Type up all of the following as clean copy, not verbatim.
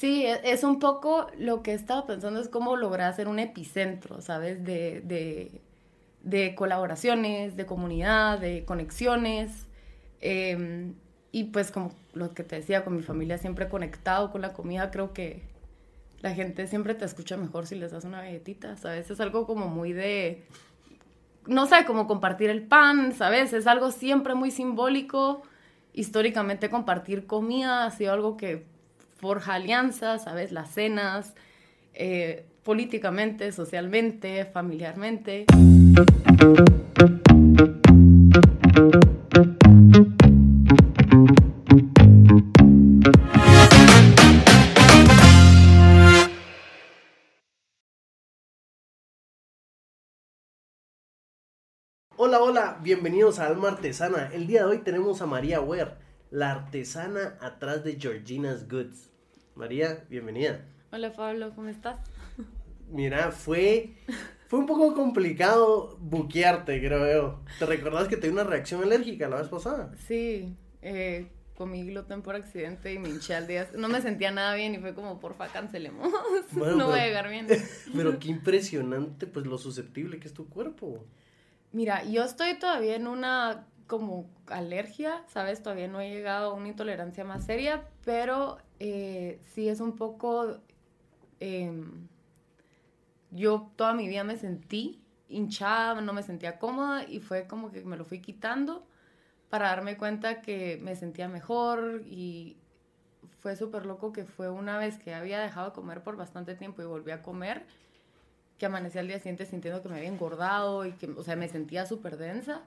Sí, es un poco lo que estaba pensando, es cómo lograr hacer un epicentro, ¿sabes? De colaboraciones, de comunidad, de conexiones. Y pues como lo que te decía, con mi familia siempre conectado con la comida, creo que la gente siempre te escucha mejor si les das una galletita, ¿sabes? Es algo como muy de... No sé, como compartir el pan, ¿sabes? Es algo siempre muy simbólico. Históricamente compartir comida ha sido algo que forja alianzas, ¿sabes? Las cenas, políticamente, socialmente, familiarmente. Hola, hola, bienvenidos a Alma Artesana. El día de hoy tenemos a María Wer, la artesana atrás de Georgina's Goods. María, bienvenida. Hola Pablo, ¿cómo estás? Mira, fue un poco complicado buquearte, creo. ¿Te recordás que te dio una reacción alérgica la vez pasada? Sí, comí gluten por accidente y me hinché al día. No me sentía nada bien y fue como, porfa, cancelemos. Bueno, no voy a llegar bien. Pero qué impresionante, pues, lo susceptible que es tu cuerpo. Mira, yo estoy todavía en una como alergia, ¿sabes? Todavía no he llegado a una intolerancia más seria, pero sí es un poco... yo toda mi vida me sentí hinchada, no me sentía cómoda y fue como que me lo fui quitando para darme cuenta que me sentía mejor y fue súper loco que fue una vez que había dejado de comer por bastante tiempo y volví a comer, que amanecí al día siguiente sintiendo que me había engordado y que, o sea, me sentía súper densa.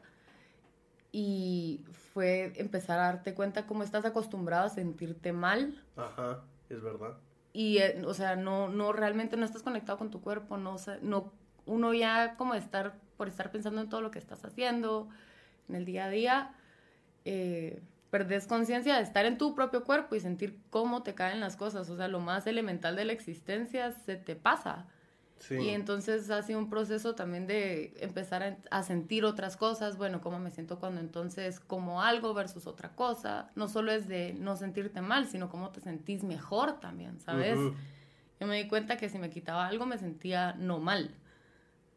Y fue empezar a darte cuenta cómo estás acostumbrado a sentirte mal. Ajá, es verdad. Y, o sea, no realmente no estás conectado con tu cuerpo. No, o sea, no, uno ya como por estar pensando en todo lo que estás haciendo, en el día a día, perdés conciencia de estar en tu propio cuerpo y sentir cómo te caen las cosas. O sea, lo más elemental de la existencia se te pasa. Sí. Y entonces ha sido un proceso también de empezar a sentir otras cosas, bueno, cómo me siento cuando entonces como algo versus otra cosa, no solo es de no sentirte mal, sino cómo te sentís mejor también, ¿sabes? Uh-huh. Yo me di cuenta que si me quitaba algo me sentía no mal,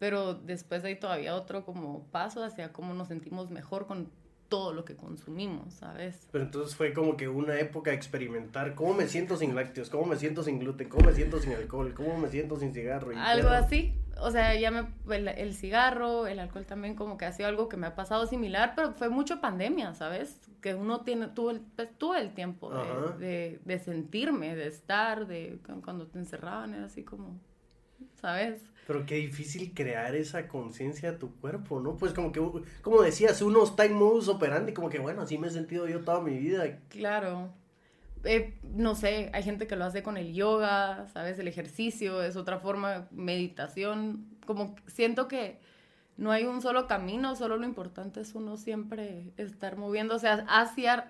pero después hay todavía otro como paso hacia cómo nos sentimos mejor con todo lo que consumimos, ¿sabes? Pero entonces fue como que una época de experimentar cómo me siento sin lácteos, cómo me siento sin gluten, cómo me siento sin alcohol, cómo me siento sin cigarro. Y algo claro. Así, o sea, ya el cigarro, el alcohol también como que ha sido algo que me ha pasado similar, pero fue mucho pandemia, ¿sabes? Que uno tuvo el tiempo de sentirme, de estar, de cuando te encerraban era así como... ¿Sabes? Pero qué difícil crear esa conciencia a tu cuerpo, ¿no? Pues como que, como decías, uno está en modus operandi, como que bueno, así me he sentido yo toda mi vida. Claro. No sé, hay gente que lo hace con el yoga, ¿sabes? El ejercicio es otra forma, meditación. Como siento que no hay un solo camino, solo lo importante es uno siempre estar moviéndose hacia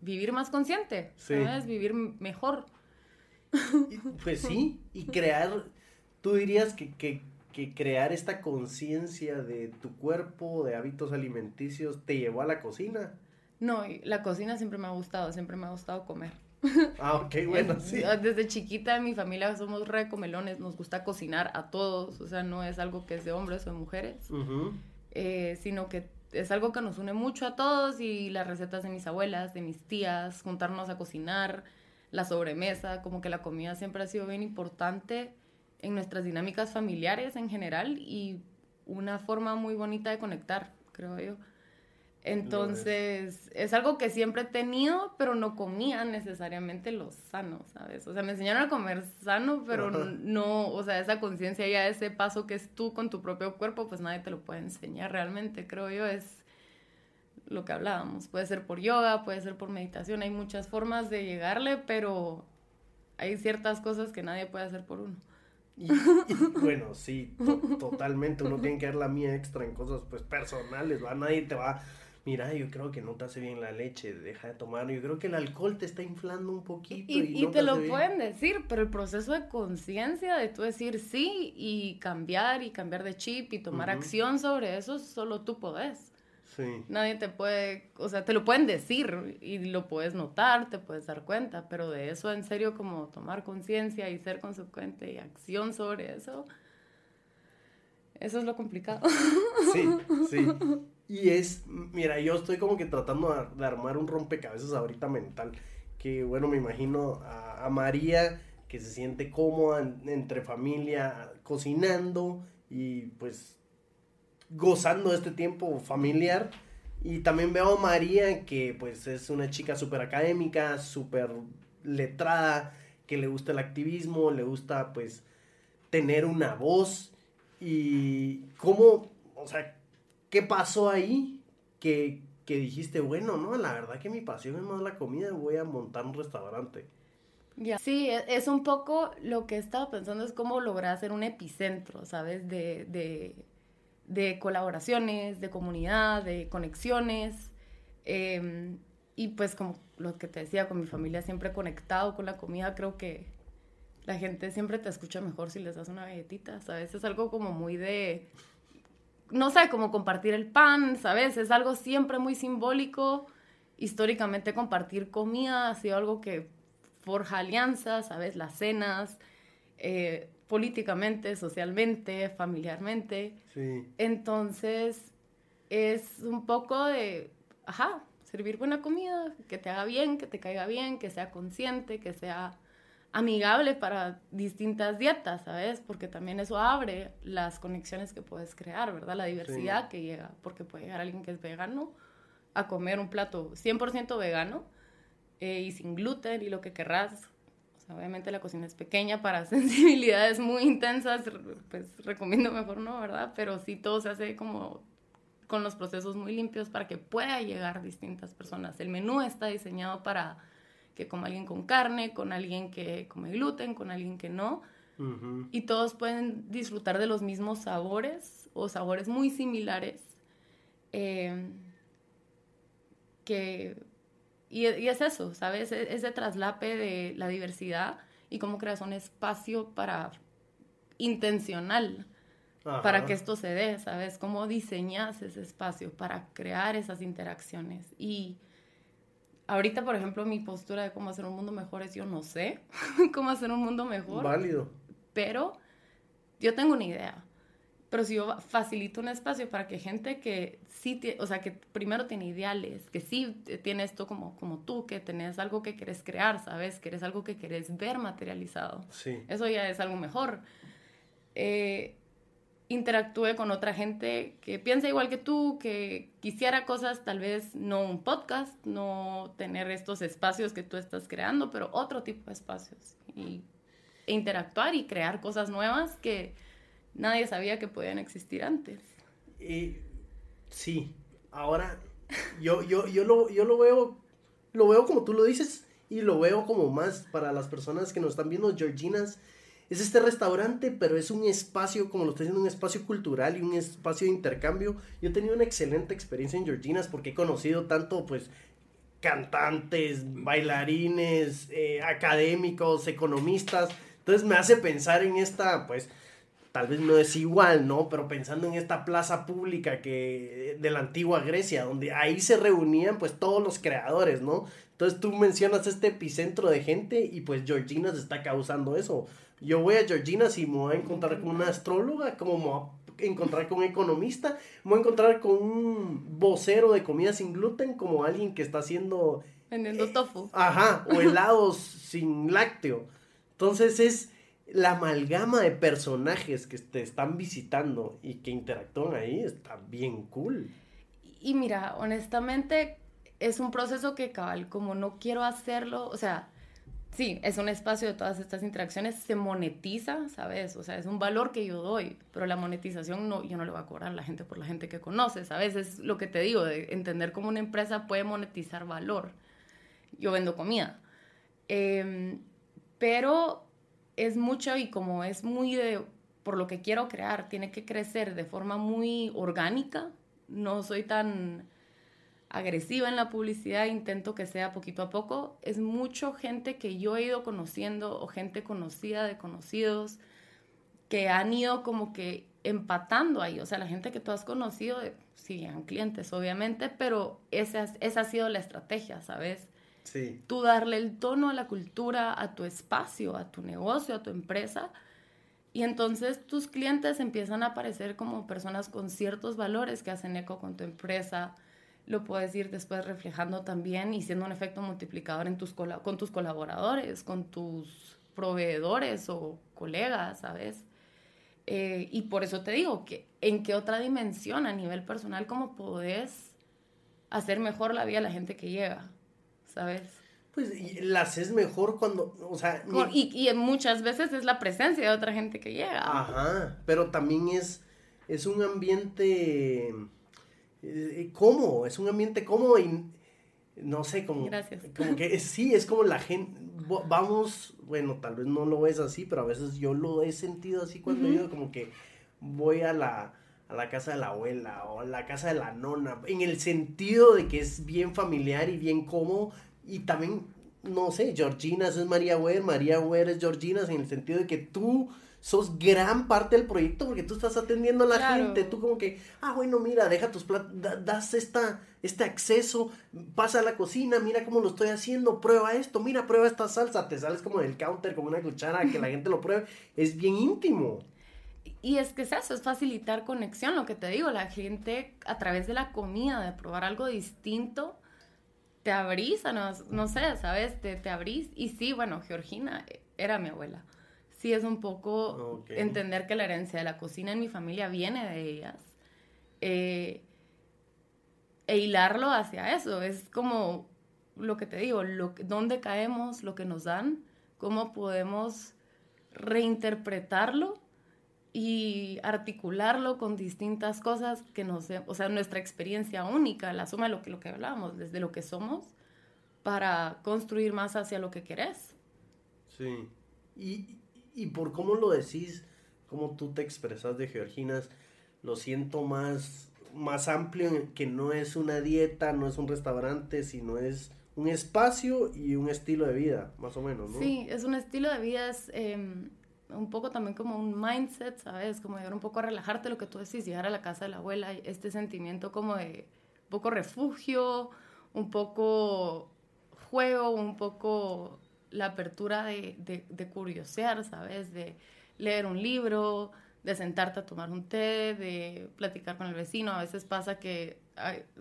vivir más consciente, ¿sabes? Sí. Vivir mejor. Pues sí, y crear... ¿Tú dirías que crear esta conciencia de tu cuerpo, de hábitos alimenticios, te llevó a la cocina? No, la cocina siempre me ha gustado comer. Ah, ok, bueno, sí. Desde chiquita en mi familia somos re comelones, nos gusta cocinar a todos, o sea, no es algo que es de hombres o de mujeres, uh-huh. Sino que es algo que nos une mucho a todos y las recetas de mis abuelas, de mis tías, juntarnos a cocinar, la sobremesa, como que la comida siempre ha sido bien importante en nuestras dinámicas familiares en general y una forma muy bonita de conectar, creo yo. Entonces, es algo que siempre he tenido, pero no comía necesariamente lo sano, ¿sabes? O sea, me enseñaron a comer sano, pero no, o sea, esa conciencia ya, ese paso que es tú con tu propio cuerpo, pues nadie te lo puede enseñar realmente, creo yo, es lo que hablábamos. Puede ser por yoga, puede ser por meditación, hay muchas formas de llegarle, pero hay ciertas cosas que nadie puede hacer por uno. Y bueno, sí, totalmente, uno tiene que dar la mía extra en cosas pues personales, ¿va? Nadie te va, mira, yo creo que no te hace bien la leche, deja de tomar, yo creo que el alcohol te está inflando un poquito. Y no te lo bien. Pueden decir, pero el proceso de conciencia de tú decir sí y cambiar de chip y tomar acción sobre eso, solo tú podés. Sí. Nadie te puede, o sea, te lo pueden decir y lo puedes notar, te puedes dar cuenta, pero de eso en serio como tomar conciencia y ser consecuente y acción sobre eso, eso es lo complicado. Sí, sí. Y es, mira, yo estoy como que tratando de armar un rompecabezas ahorita mental, que bueno, me imagino a María que se siente cómoda entre familia, cocinando y pues gozando de este tiempo familiar, y también veo a María que pues es una chica súper académica, súper letrada, que le gusta el activismo, le gusta pues tener una voz. Y cómo, o sea, ¿qué pasó ahí que dijiste, bueno, no, la verdad que mi pasión es más la comida, voy a montar un restaurante? Yeah. Sí, es un poco lo que he estado pensando, es cómo lograr hacer un epicentro, ¿sabes? De colaboraciones, de comunidad, de conexiones, y pues como lo que te decía, con mi familia siempre conectado con la comida, creo que la gente siempre te escucha mejor si les das una galletita, ¿sabes? Es algo como muy de, no sé, como compartir el pan, ¿sabes? Es algo siempre muy simbólico. Históricamente compartir comida ha sido algo que forja alianzas, ¿sabes? Las cenas, políticamente, socialmente, familiarmente. Sí. Entonces, es un poco de, ajá, servir buena comida, que te haga bien, que te caiga bien, que sea consciente, que sea amigable para distintas dietas, ¿sabes? Porque también eso abre las conexiones que puedes crear, ¿verdad? La diversidad sí. Que llega, porque puede llegar alguien que es vegano a comer un plato 100% vegano y sin gluten y lo que querrás. O sea, obviamente la cocina es pequeña para sensibilidades muy intensas, pues recomiendo mejor no, ¿verdad? Pero sí todo se hace como con los procesos muy limpios para que pueda llegar distintas personas. El menú está diseñado para que como alguien con carne, con alguien que come gluten, con alguien que no. Uh-huh. Y todos pueden disfrutar de los mismos sabores o sabores muy similares. Y es eso, ¿sabes? Ese traslape de la diversidad y cómo creas un espacio intencional. Ajá. Para que esto se dé, ¿sabes? Cómo diseñas ese espacio para crear esas interacciones. Y ahorita, por ejemplo, mi postura de cómo hacer un mundo mejor es yo no sé cómo hacer un mundo mejor. Válido. Pero yo tengo una idea. Pero si yo facilito un espacio para que gente que sí tiene, o sea, que primero tiene ideales, que sí tiene esto como tú, que tenés algo que querés crear, ¿sabes? Que eres algo que querés ver materializado. Sí. Eso ya es algo mejor. Interactúe con otra gente que piensa igual que tú, que quisiera cosas, tal vez no un podcast, no tener estos espacios que tú estás creando, pero otro tipo de espacios. E interactuar y crear cosas nuevas que nadie sabía que podían existir antes. Sí, ahora yo lo veo como tú lo dices y lo veo como más para las personas que nos están viendo, Georgina's. Es este restaurante, pero es un espacio, como lo estoy diciendo, un espacio cultural y un espacio de intercambio. Yo he tenido una excelente experiencia en Georgina's porque he conocido tanto, pues, cantantes, bailarines, académicos, economistas. Entonces me hace pensar en esta, pues, tal vez no es igual, ¿no? Pero pensando en esta plaza pública de la antigua Grecia, donde ahí se reunían, pues, todos los creadores, ¿no? Entonces tú mencionas este epicentro de gente y, pues, Georgina's está causando eso. Yo voy a Georgina's y me voy a encontrar con una astróloga, como me voy a encontrar con un economista, me voy a encontrar con un vocero de comida sin gluten, como alguien que está haciendo vendiendo tofu. Ajá, o helados sin lácteo. Entonces es la amalgama de personajes que te están visitando y que interactúan ahí, está bien cool. Y mira, honestamente, es un proceso que cabal, como no quiero hacerlo, o sea, sí, es un espacio de todas estas interacciones, se monetiza, ¿sabes? O sea, es un valor que yo doy, pero la monetización no, yo no le voy a cobrar a la gente por la gente que conoce, ¿sabes? Es lo que te digo, de entender cómo una empresa puede monetizar valor. Yo vendo comida, pero es mucho y como es muy por lo que quiero crear, tiene que crecer de forma muy orgánica, no soy tan agresiva en la publicidad, intento que sea poquito a poco. Es mucho gente que yo he ido conociendo o gente conocida de conocidos que han ido como que empatando ahí, o sea, la gente que tú has conocido, sí, eran clientes, obviamente, pero esa ha sido la estrategia, ¿sabes? Sí. Tú darle el tono a la cultura, a tu espacio, a tu negocio, a tu empresa, y entonces tus clientes empiezan a aparecer como personas con ciertos valores que hacen eco con tu empresa, lo puedes ir después reflejando también y siendo un efecto multiplicador en con tus colaboradores, con tus proveedores o colegas, ¿sabes? Y por eso te digo, que ¿en qué otra dimensión a nivel personal cómo podés hacer mejor la vida a la gente que llega, ¿sabes? Pues la haces mejor cuando, o sea... Y muchas veces es la presencia de otra gente que llega. Ajá, pero también es un ambiente... ¿Cómo? Es un ambiente cómodo y no sé, como que sí, es como la gente, vamos, bueno, tal vez no lo ves así, pero a veces yo lo he sentido así cuando uh-huh. yo como que voy a la casa de la abuela o a la casa de la nona, en el sentido de que es bien familiar y bien cómodo, y también, no sé, Georgina's es María Wer es Georgina's, en el sentido de que tú... sos gran parte del proyecto porque tú estás atendiendo a la claro. gente, tú como que, bueno, mira, deja tus platos, das este acceso, pasa a la cocina, mira cómo lo estoy haciendo, prueba esto, mira, prueba esta salsa, te sales como del counter con una cuchara que la gente lo pruebe, es bien íntimo. Y es que es eso, es facilitar conexión, lo que te digo, la gente a través de la comida, de probar algo distinto, te abrís, no sé, ¿sabes? Te abrís, y sí, bueno, Georgina era mi abuela. Sí, es un poco okay. entender que la herencia de la cocina en mi familia viene de ellas. E hilarlo hacia eso. Es como lo que te digo, dónde caemos, lo que nos dan, cómo podemos reinterpretarlo y articularlo con distintas cosas que nos... O sea, nuestra experiencia única, la suma de lo que hablábamos, desde lo que somos, para construir más hacia lo que querés. Sí. Y por cómo lo decís, cómo tú te expresas de Georgina's, lo siento más amplio, que no es una dieta, no es un restaurante, sino es un espacio y un estilo de vida, más o menos, ¿no? Sí, es un estilo de vida, es un poco también como un mindset, ¿sabes? Como llegar un poco a relajarte, lo que tú decís, llegar a la casa de la abuela, este sentimiento como de un poco refugio, un poco juego, un poco... la apertura de curiosear, ¿sabes? De leer un libro, de sentarte a tomar un té, de platicar con el vecino. A veces pasa que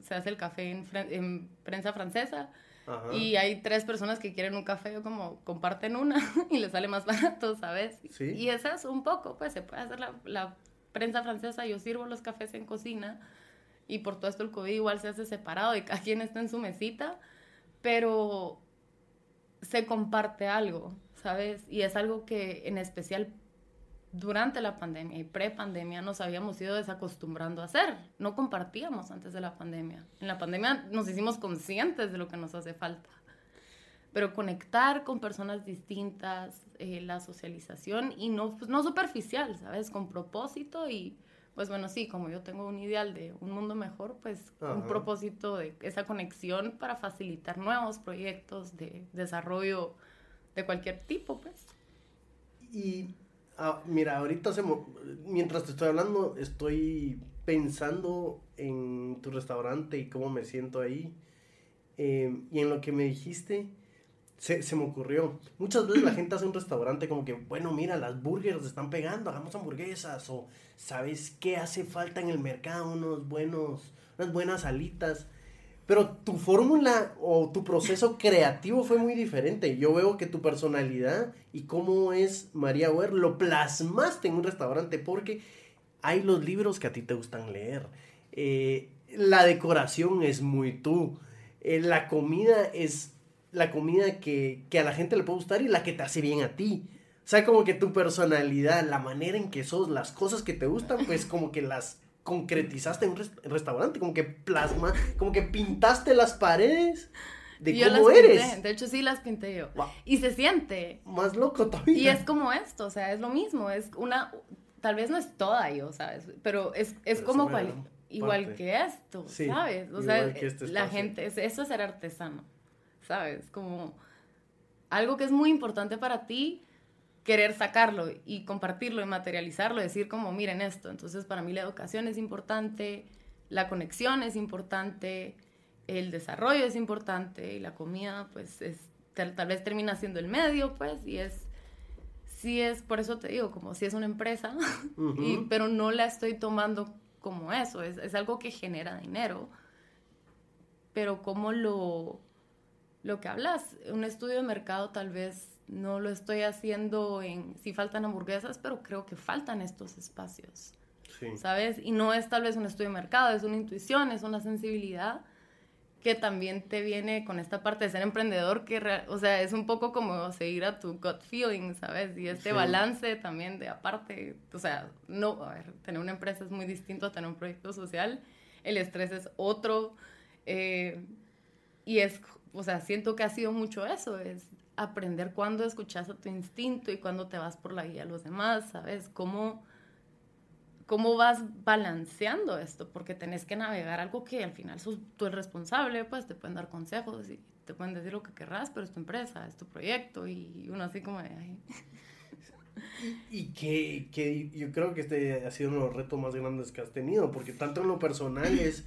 se hace el café en prensa francesa. Ajá. Y hay 3 personas que quieren un café, yo como comparten una y les sale más barato, ¿sabes? ¿Sí? Y eso es un poco, pues se puede hacer la prensa francesa. Yo sirvo los cafés en cocina y por todo esto el COVID igual se hace separado y cada quien está en su mesita, pero... se comparte algo, ¿sabes? Y es algo que en especial durante la pandemia y pre-pandemia nos habíamos ido desacostumbrando a hacer. No compartíamos antes de la pandemia. En la pandemia nos hicimos conscientes de lo que nos hace falta. Pero conectar con personas distintas, la socialización y no superficial, ¿sabes? Con propósito y, pues bueno, sí, como yo tengo un ideal de un mundo mejor, pues ajá. un propósito de esa conexión para facilitar nuevos proyectos de desarrollo de cualquier tipo, pues. Y, mira, ahorita, mientras te estoy hablando, estoy pensando en tu restaurante y cómo me siento ahí. Y en lo que me dijiste, se me ocurrió. Muchas veces la gente hace un restaurante como que, bueno, mira, las burgers están pegando, hagamos hamburguesas, o ¿sabes qué hace falta en el mercado? Unas buenas alitas. Pero tu fórmula o tu proceso creativo fue muy diferente. Yo veo que tu personalidad y cómo es María Wer lo plasmaste en un restaurante, porque hay los libros que a ti te gustan leer. La decoración es muy tú. La comida es... la comida que a la gente le puede gustar y la que te hace bien a ti. O sea, como que tu personalidad, la manera en que sos, las cosas que te gustan, pues como que las concretizaste en un restaurante, como que como que pintaste las paredes de yo cómo eres. Pinté. De hecho, sí las pinté yo. Wow. Y se siente. Más loco todavía. Y es como esto, o sea, es lo mismo, es una, tal vez no es toda yo, ¿sabes? Pero es pero como igual que esto, sí, ¿sabes? O sea, la gente, eso es ser artesano. ¿Sabes? Como algo que es muy importante para ti, querer sacarlo y compartirlo y materializarlo, decir como, miren esto. Entonces, para mí la educación es importante, la conexión es importante, el desarrollo es importante, y la comida, pues, es, tal vez termina siendo el medio, pues, y es... Sí es, por eso te digo, como si es una empresa, uh-huh. Pero no la estoy tomando como eso, es algo que genera dinero, pero como lo que hablas, un estudio de mercado tal vez no lo estoy haciendo en, sí faltan hamburguesas, pero creo que faltan estos espacios, sí. ¿Sabes? Y no es tal vez un estudio de mercado, es una intuición, es una sensibilidad que también te viene con esta parte de ser emprendedor, que o sea, es un poco como seguir a tu gut feeling, ¿sabes? Y este sí. Balance también de aparte, o sea, no, a ver, tener una empresa es muy distinto a tener un proyecto social, el estrés es otro, y es, o sea, siento que ha sido mucho eso, es aprender cuándo escuchas a tu instinto y cuándo te vas por la guía de los demás, ¿sabes? ¿Cómo vas balanceando esto? Porque tenés que navegar algo que al final sos tú el responsable, pues te pueden dar consejos y te pueden decir lo que querrás, pero es tu empresa, es tu proyecto, y uno así como de ahí. Y que yo creo que este ha sido uno de los retos más grandes que has tenido, porque tanto en lo personal es,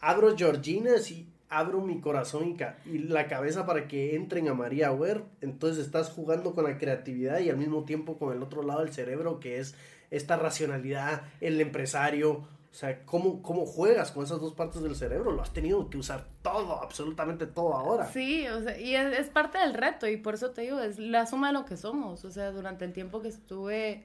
abro Georgina's y abro mi corazón y la cabeza para que entren a María Wer, entonces estás jugando con la creatividad y al mismo tiempo con el otro lado del cerebro que es esta racionalidad, el empresario, o sea, ¿cómo juegas con esas dos partes del cerebro? Lo has tenido que usar todo, absolutamente todo ahora. Sí, o sea, y es parte del reto, y por eso te digo, es la suma de lo que somos, o sea, durante el tiempo que estuve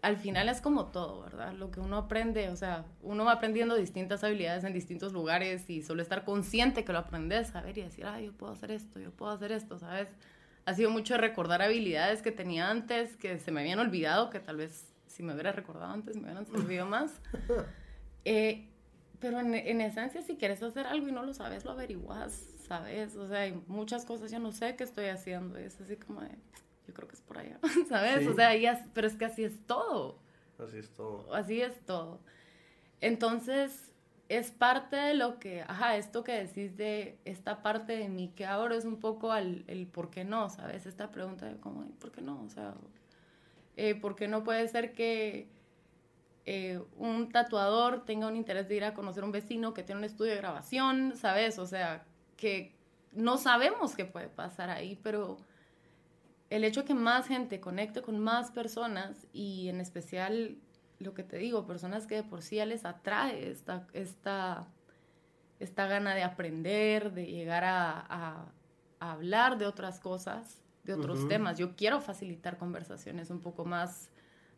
al final es como todo, ¿verdad? Lo que uno aprende, o sea, uno va aprendiendo distintas habilidades en distintos lugares y solo estar consciente que lo aprendes, saber y decir, yo puedo hacer esto, ¿sabes? Ha sido mucho recordar habilidades que tenía antes, que se me habían olvidado, que tal vez si me hubiera recordado antes me hubieran servido más. Pero en esencia, si quieres hacer algo y no lo sabes, lo averiguas, ¿sabes? O sea, hay muchas cosas, yo no sé qué estoy haciendo, y es así como de... Yo creo que es por allá, ¿sabes? Sí. O sea, pero es que así es todo. Así es todo. Entonces, es parte de lo que... esto que decís de esta parte de mí que ahora es un poco el por qué no, ¿sabes? Esta pregunta de cómo, ¿por qué no? O sea, ¿por qué no puede ser que un tatuador tenga un interés de ir a conocer a un vecino que tiene un estudio de grabación, ¿sabes? O sea, que no sabemos qué puede pasar ahí, pero... El hecho que más gente conecte con más personas, y en especial, lo que te digo, personas que de por sí ya les atrae esta gana de aprender, de llegar a hablar de otras cosas, de otros uh-huh. temas. Yo quiero facilitar conversaciones un poco más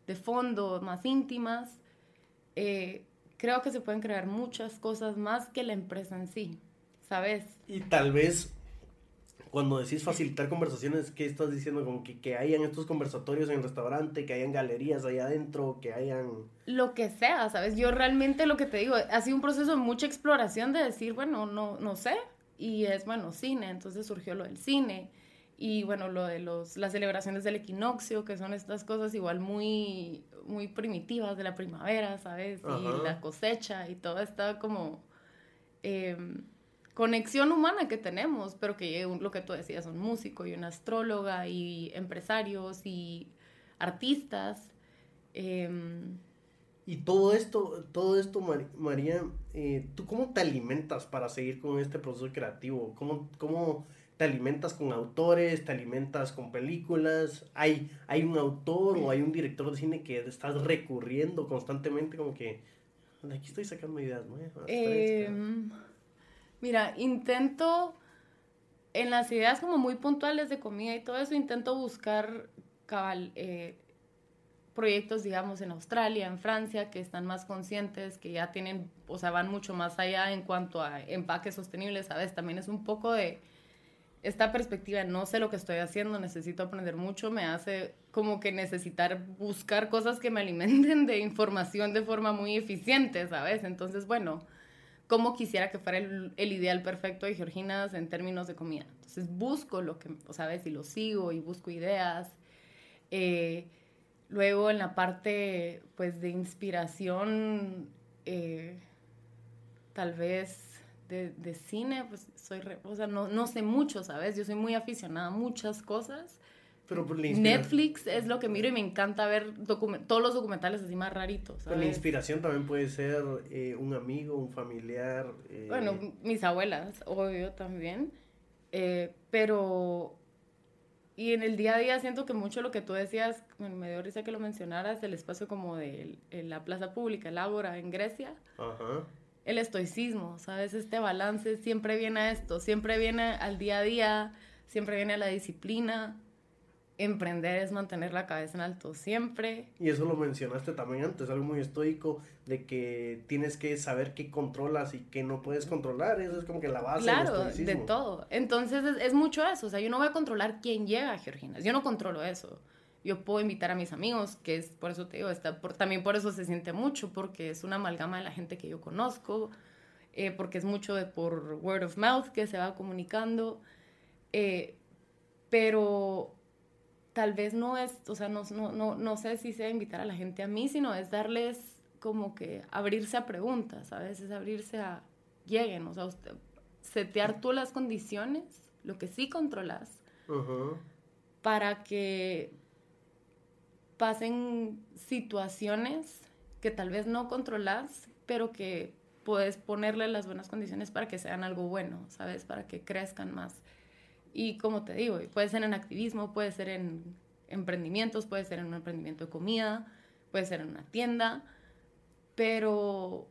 de fondo, más íntimas. Creo que se pueden crear muchas cosas más que la empresa en sí, ¿sabes? Y tal vez... Cuando decís facilitar conversaciones, ¿qué estás diciendo? Como que hayan estos conversatorios en el restaurante, que hayan galerías ahí adentro, que hayan... Lo que sea, ¿sabes? Yo realmente lo que te digo, ha sido un proceso de mucha exploración de decir, bueno, no sé, y es, bueno, cine, entonces surgió lo del cine, y bueno, lo de las celebraciones del equinoccio, que son estas cosas igual muy, muy primitivas de la primavera, ¿sabes? Ajá. Y la cosecha, y todo está como... conexión humana que tenemos, pero que lo que tú decías, un músico y una astróloga y empresarios y artistas. Y todo esto María, ¿tú cómo te alimentas para seguir con este proceso creativo? ¿Cómo te alimentas con autores? ¿Te alimentas con películas? ¿Hay un autor o hay un director de cine que estás recurriendo constantemente? Como que, aquí estoy sacando ideas, ¿no? Mira, intento, en las ideas como muy puntuales de comida y todo eso, intento buscar proyectos, digamos, en Australia, en Francia, que están más conscientes, que ya tienen, o sea, van mucho más allá en cuanto a empaque sostenible, ¿sabes? También es un poco de esta perspectiva, no sé lo que estoy haciendo, necesito aprender mucho, me hace como que necesitar buscar cosas que me alimenten de información de forma muy eficiente, ¿sabes? Entonces, bueno... cómo quisiera que fuera el ideal perfecto de Georgina's en términos de comida. Entonces busco lo que, ¿sabes? Y lo sigo y busco ideas. Luego en la parte, pues, de inspiración, tal vez de cine, pues soy, no sé mucho, ¿sabes? Yo soy muy aficionada a muchas cosas. Pero por la inspiración. Netflix es lo que miro y me encanta ver todos los documentales así más raritos, ¿sabes? Pero la inspiración también puede ser un amigo, un familiar. Bueno, mis abuelas, obvio, también. Pero... Y en el día a día siento que mucho lo que tú decías, me dio risa que lo mencionaras, el espacio como de la plaza pública, el Ágora en Grecia. Ajá. El estoicismo, ¿sabes? Este balance siempre viene a esto, siempre viene al día a día, siempre viene a la disciplina. Emprender es mantener la cabeza en alto siempre. Y eso lo mencionaste también antes, algo muy estoico, de que tienes que saber qué controlas y qué no puedes controlar. Eso es como que la base, claro, del estoicismo. De todo. Entonces es mucho eso. O sea, yo no voy a controlar quién llega a Georgina's. Yo no controlo eso. Yo puedo invitar a mis amigos, que es, por eso te digo, también por eso se siente mucho, porque es una amalgama de la gente que yo conozco, porque es mucho por word of mouth que se va comunicando. Pero... tal vez no es, o sea, no sé si sea invitar a la gente a mí, sino es darles como que abrirse a preguntas, ¿sabes? Es abrirse a, lleguen, o sea, usted, setear tú las condiciones, lo que sí controlas, uh-huh, para que pasen situaciones que tal vez no controlas, pero que puedes ponerle las buenas condiciones para que sean algo bueno, ¿sabes? Para que crezcan más. Y como te digo, puede ser en activismo, puede ser en emprendimientos, puede ser en un emprendimiento de comida, puede ser en una tienda, pero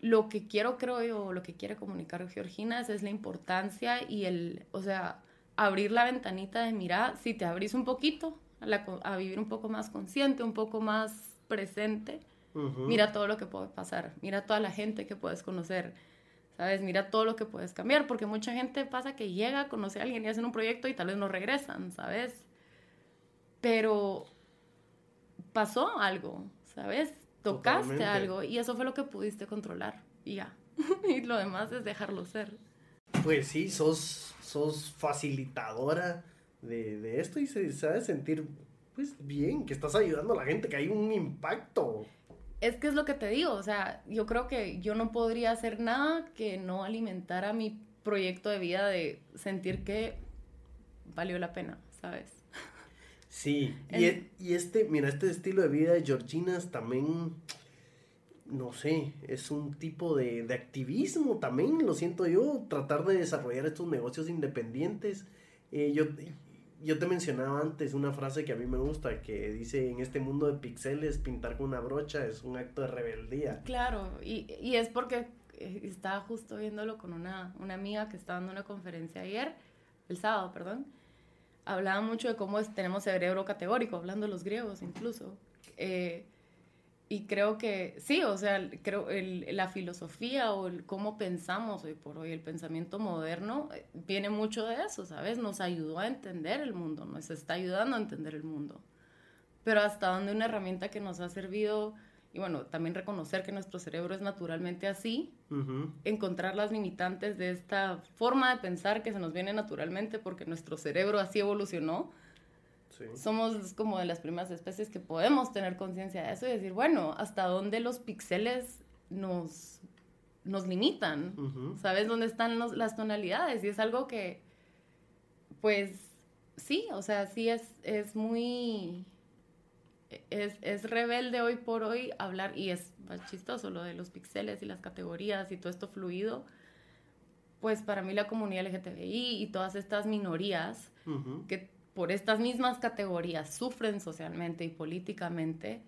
lo que quiero, creo yo, lo que quiere comunicar Georgina's es la importancia y o sea, abrir la ventanita de mirar, si te abrís un poquito a vivir un poco más consciente, un poco más presente, uh-huh, mira todo lo que puede pasar, mira toda la gente que puedes conocer, ¿sabes? Mira todo lo que puedes cambiar, porque mucha gente pasa que llega, conoce a alguien y hacen un proyecto y tal vez no regresan, ¿sabes? Pero pasó algo, ¿sabes? Tocaste, totalmente, algo, y eso fue lo que pudiste controlar, y ya. Y lo demás es dejarlo ser. Pues sí, sos facilitadora de esto y se sabe sentir, pues, bien, que estás ayudando a la gente, que hay un impacto. Es que es lo que te digo, o sea, yo creo que yo no podría hacer nada que no alimentara mi proyecto de vida, de sentir que valió la pena, ¿sabes? Sí, y este estilo de vida de Georgina's también, no sé, es un tipo de activismo también, lo siento yo, tratar de desarrollar estos negocios independientes. Yo te mencionaba antes una frase que a mí me gusta, que dice, en este mundo de pixeles, pintar con una brocha es un acto de rebeldía. Claro, y es porque estaba justo viéndolo con una amiga que estaba dando una conferencia el sábado, perdón. Hablaba mucho de cómo tenemos cerebro categórico, hablando de los griegos incluso. Y creo que, sí, o sea, creo la filosofía o cómo pensamos hoy por hoy, el pensamiento moderno, viene mucho de eso, ¿sabes? Nos ayudó a entender el mundo, nos está ayudando a entender el mundo. Pero hasta donde una herramienta que nos ha servido, y bueno, también reconocer que nuestro cerebro es naturalmente así, uh-huh, encontrar las limitantes de esta forma de pensar que se nos viene naturalmente porque nuestro cerebro así evolucionó. Sí. Somos como de las primeras especies que podemos tener conciencia de eso y decir, bueno, hasta dónde los píxeles nos limitan, uh-huh, ¿sabes? Dónde están las tonalidades, y es algo que, pues, sí, o sea, sí es muy... Es rebelde hoy por hoy hablar, y es más chistoso lo de los píxeles y las categorías y todo esto fluido. Pues para mí la comunidad LGTBI y todas estas minorías, uh-huh, que por estas mismas categorías sufren socialmente y políticamente,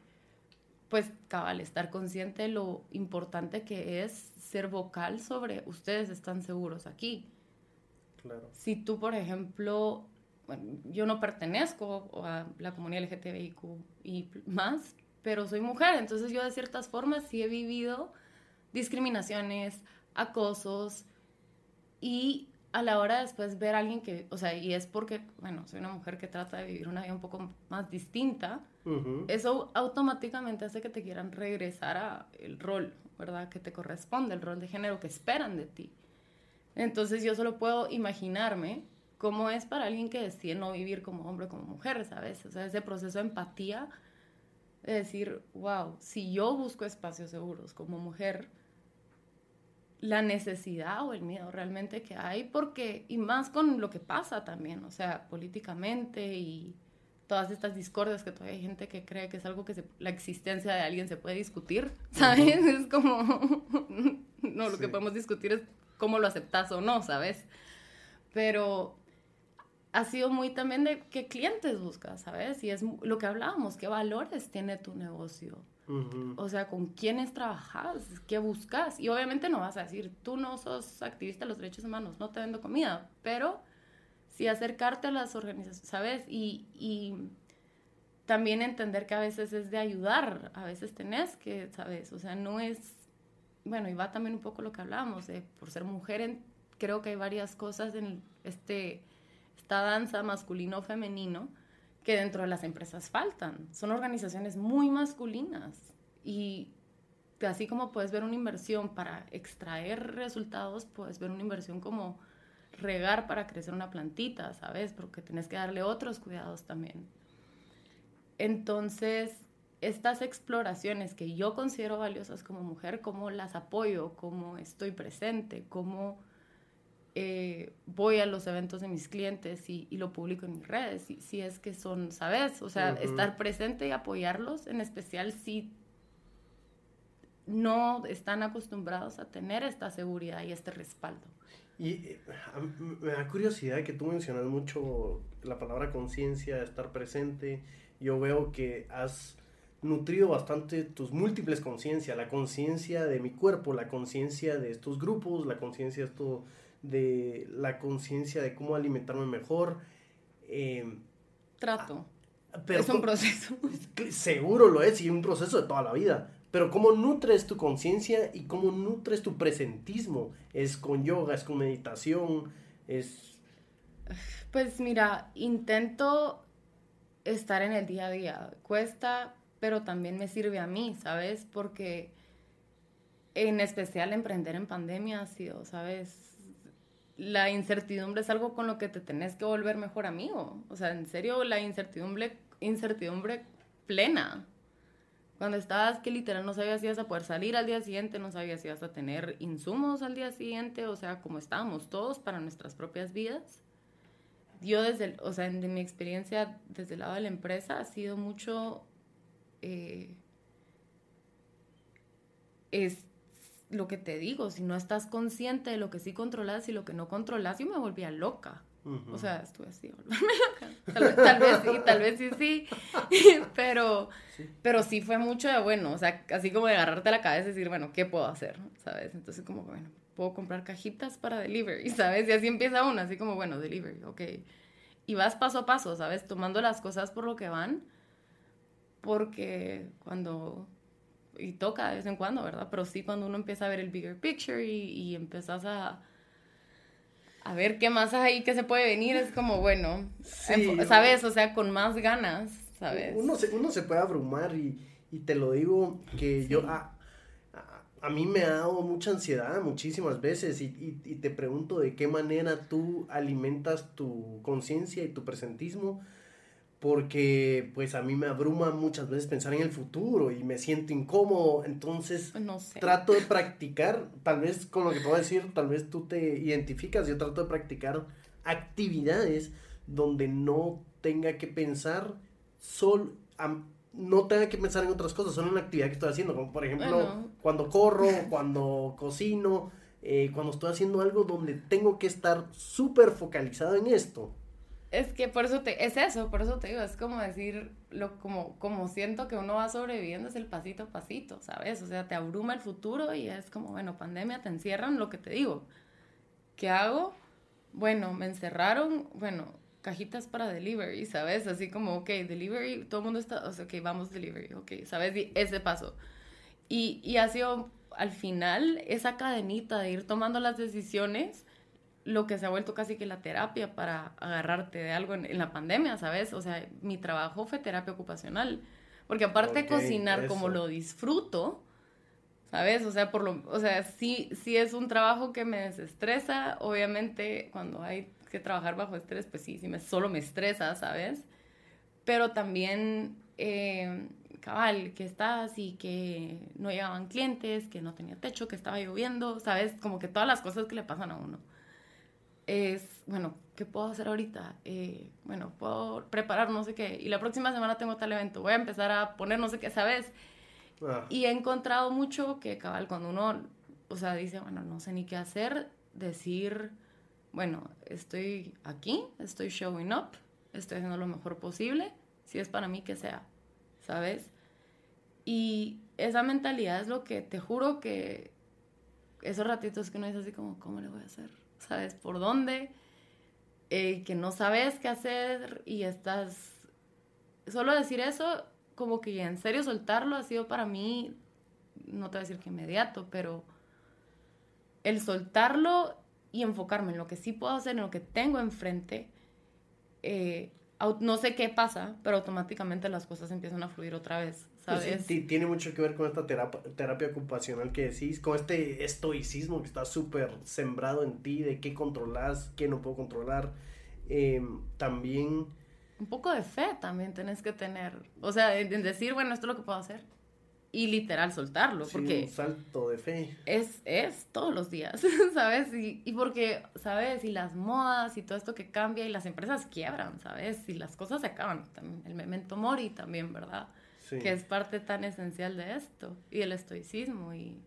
pues cabal, estar consciente de lo importante que es ser vocal sobre ustedes están seguros aquí. Claro. Si tú, por ejemplo, bueno, yo no pertenezco a la comunidad LGTBIQ y más, pero soy mujer, entonces yo de ciertas formas sí he vivido discriminaciones, acosos, y a la hora de después ver a alguien que, o sea, y es porque, bueno, soy una mujer que trata de vivir una vida un poco más distinta, uh-huh, eso automáticamente hace que te quieran regresar al rol, ¿verdad? Que te corresponde, el rol de género que esperan de ti. Entonces yo solo puedo imaginarme cómo es para alguien que decide no vivir como hombre o como mujer, ¿sabes? O sea, ese proceso de empatía, de decir, wow, si yo busco espacios seguros como mujer, la necesidad o el miedo realmente que hay, porque, y más con lo que pasa también, o sea, políticamente y todas estas discordias que todavía hay gente que cree que es algo que la existencia de alguien se puede discutir, ¿sabes? Uh-huh. Es como, no, lo sí. que podemos discutir es cómo lo aceptas o no, ¿sabes? Pero ha sido muy también de qué clientes buscas, ¿sabes? Y es lo que hablábamos, qué valores tiene tu negocio. Uh-huh. O sea, con quiénes trabajas, qué buscas. Y obviamente no vas a decir, tú no sos activista de los derechos humanos, no te vendo comida, pero sí acercarte a las organizaciones, ¿sabes? Y también entender que a veces es de ayudar, a veces tenés que, ¿sabes? O sea, no es, bueno, y va también un poco lo que hablábamos, de por ser mujer, creo que hay varias cosas en esta danza masculino-femenino que dentro de las empresas faltan. Son organizaciones muy masculinas y así como puedes ver una inversión para extraer resultados, puedes ver una inversión como regar para crecer una plantita, ¿sabes? Porque tienes que darle otros cuidados también. Entonces, estas exploraciones que yo considero valiosas como mujer, cómo las apoyo, cómo estoy presente, cómo voy a los eventos de mis clientes y lo publico en mis redes, si es que son, ¿sabes? O sea, uh-huh. estar presente y apoyarlos, en especial si no están acostumbrados a tener esta seguridad y este respaldo. Y me da curiosidad que tú mencionas mucho la palabra conciencia, estar presente. Yo veo que has nutrido bastante tus múltiples conciencias, la conciencia de mi cuerpo, la conciencia de estos grupos, la conciencia de esto, de la conciencia de cómo alimentarme mejor. Trato. Pero es un proceso. Seguro lo es, y un proceso de toda la vida. Pero cómo nutres tu conciencia y cómo nutres tu presentismo. ¿Es con yoga, es con meditación, es...? Pues mira, intento estar en el día a día. Cuesta, pero también me sirve a mí, ¿sabes? Porque en especial emprender en pandemia ha sido, ¿sabes? La incertidumbre es algo con lo que te tenés que volver mejor amigo. O sea, en serio, la incertidumbre plena. Cuando estabas que literal no sabías si ibas a poder salir al día siguiente, no sabías si ibas a tener insumos al día siguiente, o sea, como estábamos todos para nuestras propias vidas. Yo desde mi experiencia desde el lado de la empresa ha sido mucho... lo que te digo, si no estás consciente de lo que sí controlas y lo que no controlas, yo me volvía loca. Uh-huh. O sea, estuve así, volverme loca. Tal vez sí. Pero sí fue mucho de, bueno, o sea, así como de agarrarte la cabeza y decir, bueno, ¿qué puedo hacer? ¿Sabes? Entonces, como, bueno, puedo comprar cajitas para delivery, ¿sabes? Y así empieza uno, así como, bueno, delivery, ok. Y vas paso a paso, ¿sabes? Tomando las cosas por lo que van, porque cuando... Y toca de vez en cuando, ¿verdad? Pero sí cuando uno empieza a ver el bigger picture y empiezas a ver qué más hay, qué se puede venir, es como, bueno, sí, ¿sabes? O sea, con más ganas, ¿sabes? Uno se puede abrumar y te lo digo que sí. Yo, a mí me ha dado mucha ansiedad muchísimas veces y te pregunto de qué manera tú alimentas tu conciencia y tu presentismo. Porque, pues, a mí me abruma muchas veces pensar en el futuro y me siento incómodo, entonces no sé. Trato de practicar, tal vez con lo que puedo decir, tal vez tú te identificas, yo trato de practicar actividades donde no tenga que pensar no tenga que pensar en otras cosas, solo en la actividad que estoy haciendo, como por ejemplo, bueno. Cuando corro, cuando cocino, cuando estoy haciendo algo donde tengo que estar súper focalizado en esto. Es que por eso te digo, es como decir, como siento que uno va sobreviviendo es el pasito a pasito, ¿sabes? O sea, te abruma el futuro y es como, bueno, pandemia, te encierran, lo que te digo. ¿Qué hago? Bueno, me encerraron, bueno, cajitas para delivery, ¿sabes? Así como, ok, delivery, todo el mundo está, o sea, ok, vamos delivery, ok, ¿sabes? Y ese paso. Y ha sido, al final, esa cadenita de ir tomando las decisiones... lo que se ha vuelto casi que la terapia para agarrarte de algo en la pandemia, ¿sabes? O sea, mi trabajo fue terapia ocupacional, porque aparte de cocinar eso. Como lo disfruto, ¿sabes? O sea, sí es un trabajo que me desestresa, obviamente cuando hay que trabajar bajo estrés, pues sí, solo me estresa, ¿sabes? Pero también cabal, que estaba así, que no llegaban clientes, que no tenía techo, que estaba lloviendo, ¿sabes? Como que todas las cosas que le pasan a uno. Es, bueno, ¿qué puedo hacer ahorita? Bueno, puedo preparar no sé qué, y la próxima semana tengo tal evento, voy a empezar a poner no sé qué, ¿sabes? Y he encontrado mucho que, cabal, cuando uno, o sea, dice, bueno, no sé ni qué hacer, decir, bueno, estoy aquí, estoy showing up, estoy haciendo lo mejor posible, si es para mí que sea, ¿sabes? Y esa mentalidad es lo que, te juro que esos ratitos que uno dice así como, ¿cómo le voy a hacer? ¿Sabes? ¿Por dónde? Que no sabes qué hacer y estás... Solo decir eso, como que en serio soltarlo ha sido para mí, no te voy a decir que inmediato, pero el soltarlo y enfocarme en lo que sí puedo hacer, en lo que tengo enfrente, no sé qué pasa, pero automáticamente las cosas empiezan a fluir otra vez, ¿sabes? Sí, tiene mucho que ver con esta terapia ocupacional que decís, con este estoicismo que está súper sembrado en ti, de qué controlás, qué no puedo controlar, también... Un poco de fe también tenés que tener, o sea, en decir, bueno, esto es lo que puedo hacer, y literal soltarlo, sí, porque... un salto de fe. Es todos los días, ¿sabes? Y porque, ¿sabes? Y las modas y todo esto que cambia, y las empresas quiebran, ¿sabes? Y las cosas se acaban, también, el memento mori también, ¿verdad? Sí. Que es parte tan esencial de esto, y el estoicismo, y...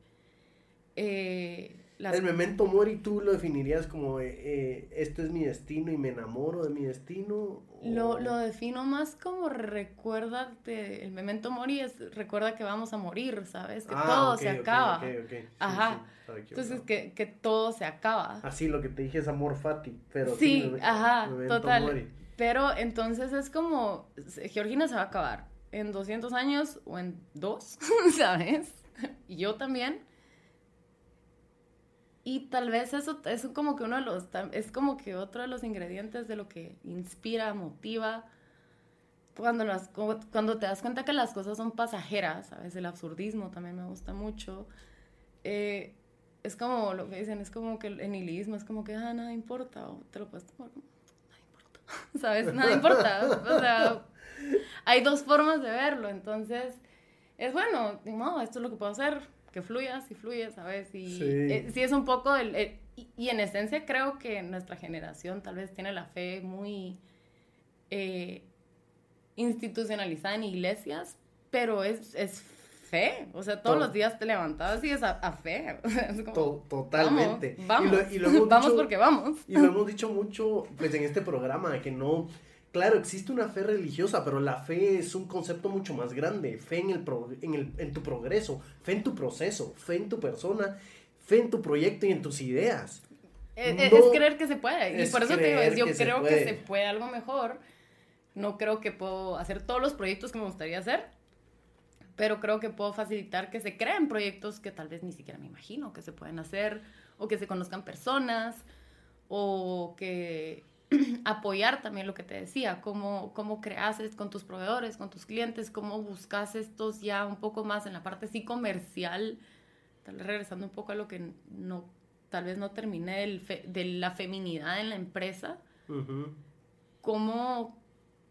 el memento mori, ¿tú lo definirías como este es mi destino y me enamoro de mi destino? O... Lo defino más como recuérdate, el memento mori es recuerda que vamos a morir, ¿sabes? Que todo se acaba. Okay. Sí, ajá. Sí, entonces que todo se acaba. Así lo que te dije es amor fati, pero sí, memento total. Mori. Pero entonces es como Georgina se va a acabar en 200 años o en 2, ¿sabes? Y yo también. Y tal vez eso es como que otro de los ingredientes de lo que inspira, motiva. Cuando te das cuenta que las cosas son pasajeras, ¿sabes? El absurdismo también me gusta mucho. Es como lo que dicen, es como que el nihilismo es como que, nada importa, o te lo puedes tomar, nada importa, ¿sabes? Nada importa, o sea, hay dos formas de verlo, entonces, es bueno, no, esto es lo que puedo hacer. Que fluyas y fluyes, ¿sabes? Y sí, sí es un poco... y en esencia creo que nuestra generación tal vez tiene la fe muy institucionalizada en iglesias, pero es fe. O sea, todos los días te levantabas y es a fe. Es como, totalmente. Vamos, vamos dicho, porque vamos. Y lo hemos dicho mucho pues en este programa, que no... Claro, existe una fe religiosa, pero la fe es un concepto mucho más grande. Fe en tu progreso, fe en tu proceso, fe en tu persona, fe en tu proyecto y en tus ideas. Es creer que se puede. Y por eso te digo, yo creo que se puede algo mejor. No creo que puedo hacer todos los proyectos que me gustaría hacer, pero creo que puedo facilitar que se creen proyectos que tal vez ni siquiera me imagino que se pueden hacer, o que se conozcan personas, o que... apoyar también lo que te decía, cómo creases con tus proveedores, con tus clientes, cómo buscas estos ya un poco más en la parte sí comercial, tal vez regresando un poco a lo que no, tal vez no terminé de la feminidad en la empresa, uh-huh. Cómo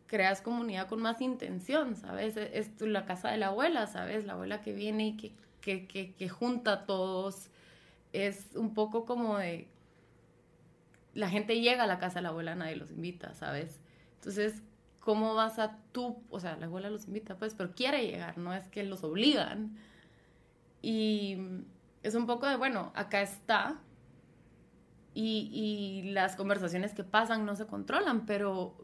creas comunidad con más intención, ¿sabes? Es la casa de la abuela, ¿sabes? La abuela que viene y que junta a todos, es un poco como de... La gente llega a la casa de la abuela, nadie los invita, ¿sabes? Entonces, ¿cómo vas a tú? O sea, la abuela los invita, pues, pero quiere llegar, no es que los obligan. Y es un poco de, bueno, acá está. Y las conversaciones que pasan no se controlan, pero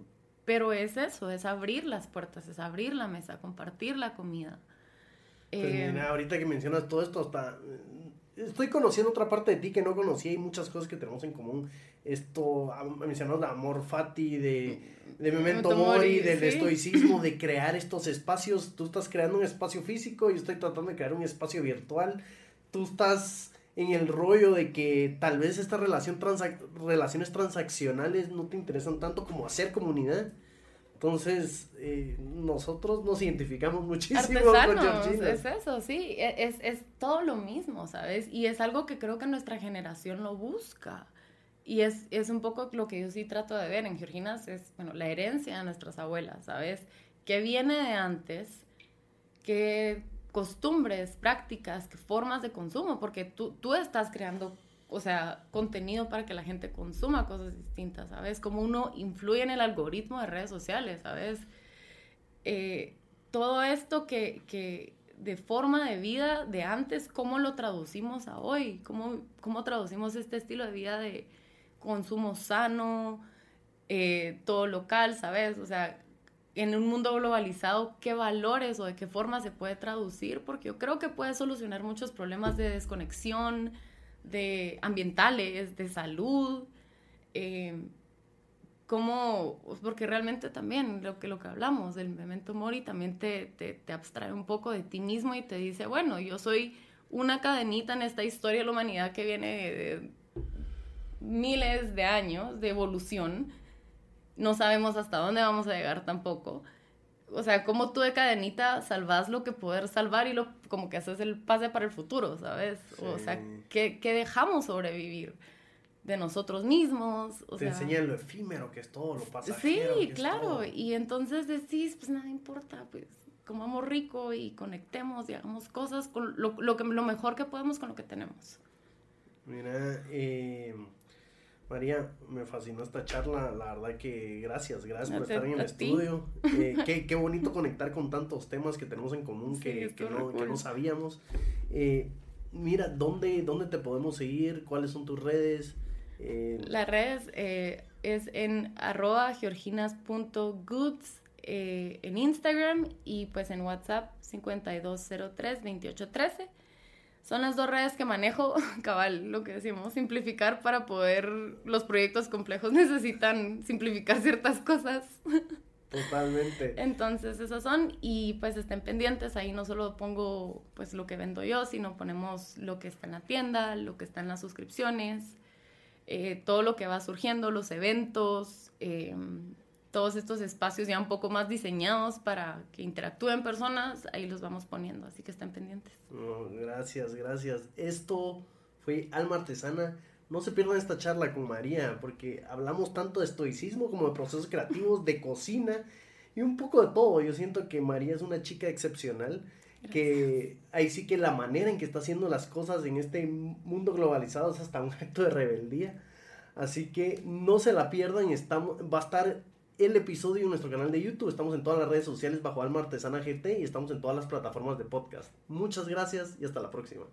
es eso, es abrir las puertas, es abrir la mesa, compartir la comida. Pues mira, ahorita que mencionas todo esto, hasta... Estoy conociendo otra parte de ti que no conocía y muchas cosas que tenemos en común. Esto, mencionamos de amor fati, de memento mori, del estoicismo, de crear estos espacios. Tú estás creando un espacio físico, yo estoy tratando de crear un espacio virtual. Tú estás en el rollo de que tal vez estas relaciones transaccionales no te interesan tanto como hacer comunidad. Entonces, nosotros nos identificamos muchísimo con Georgina. Es eso, sí, es todo lo mismo, ¿sabes? Y es algo que creo que nuestra generación lo busca. Y es un poco lo que yo sí trato de ver en Georgina's, es, bueno, la herencia de nuestras abuelas, ¿sabes? Que viene de antes, qué costumbres, prácticas, qué formas de consumo, porque tú estás creando, o sea, contenido para que la gente consuma cosas distintas, ¿sabes? Cómo uno influye en el algoritmo de redes sociales, ¿sabes? Todo esto que de forma de vida de antes, ¿cómo lo traducimos a hoy? ¿Cómo traducimos este estilo de vida de consumo sano, todo local, ¿sabes? O sea, en un mundo globalizado, ¿qué valores o de qué forma se puede traducir? Porque yo creo que puede solucionar muchos problemas de desconexión, de ambientales, de salud, como, porque realmente también lo que hablamos del memento mori también te abstrae un poco de ti mismo y te dice, bueno, yo soy una cadenita en esta historia de la humanidad que viene de miles de años de evolución, no sabemos hasta dónde vamos a llegar tampoco. O sea, cómo tú de cadenita salvas lo que poder salvar y como que haces el pase para el futuro, ¿sabes? Sí. O sea, ¿qué dejamos sobrevivir de nosotros mismos? Enseñan lo efímero que es todo, lo pasajero. Sí, claro. Y entonces decís, pues nada importa, pues comamos rico y conectemos y hagamos cosas con lo mejor que podemos con lo que tenemos. Mira, María, me fascinó esta charla, la verdad que gracias por estar en el estudio. Qué bonito conectar con tantos temas que tenemos en común, sí, que no sabíamos. Mira, ¿dónde te podemos seguir? ¿Cuáles son tus redes? Las redes es en @georginas.goods en Instagram y pues en WhatsApp 5203-2813. Son las dos redes que manejo, cabal, lo que decimos, simplificar para poder... Los proyectos complejos necesitan simplificar ciertas cosas. Totalmente. Entonces, esas son. Y, pues, estén pendientes. Ahí no solo pongo, pues, lo que vendo yo, sino ponemos lo que está en la tienda, lo que está en las suscripciones, todo lo que va surgiendo, los eventos, todos estos espacios ya un poco más diseñados para que interactúen personas, ahí los vamos poniendo, así que estén pendientes. Oh, gracias. Esto fue Alma Artesana. No se pierdan esta charla con María, porque hablamos tanto de estoicismo como de procesos creativos, de cocina y un poco de todo. Yo siento que María es una chica excepcional, que ahí sí que la manera en que está haciendo las cosas en este mundo globalizado es hasta un acto de rebeldía. Así que no se la pierdan, va a estar... el episodio en nuestro canal de YouTube. Estamos en todas las redes sociales bajo Alma Artesana GT y estamos en todas las plataformas de podcast. Muchas gracias y hasta la próxima.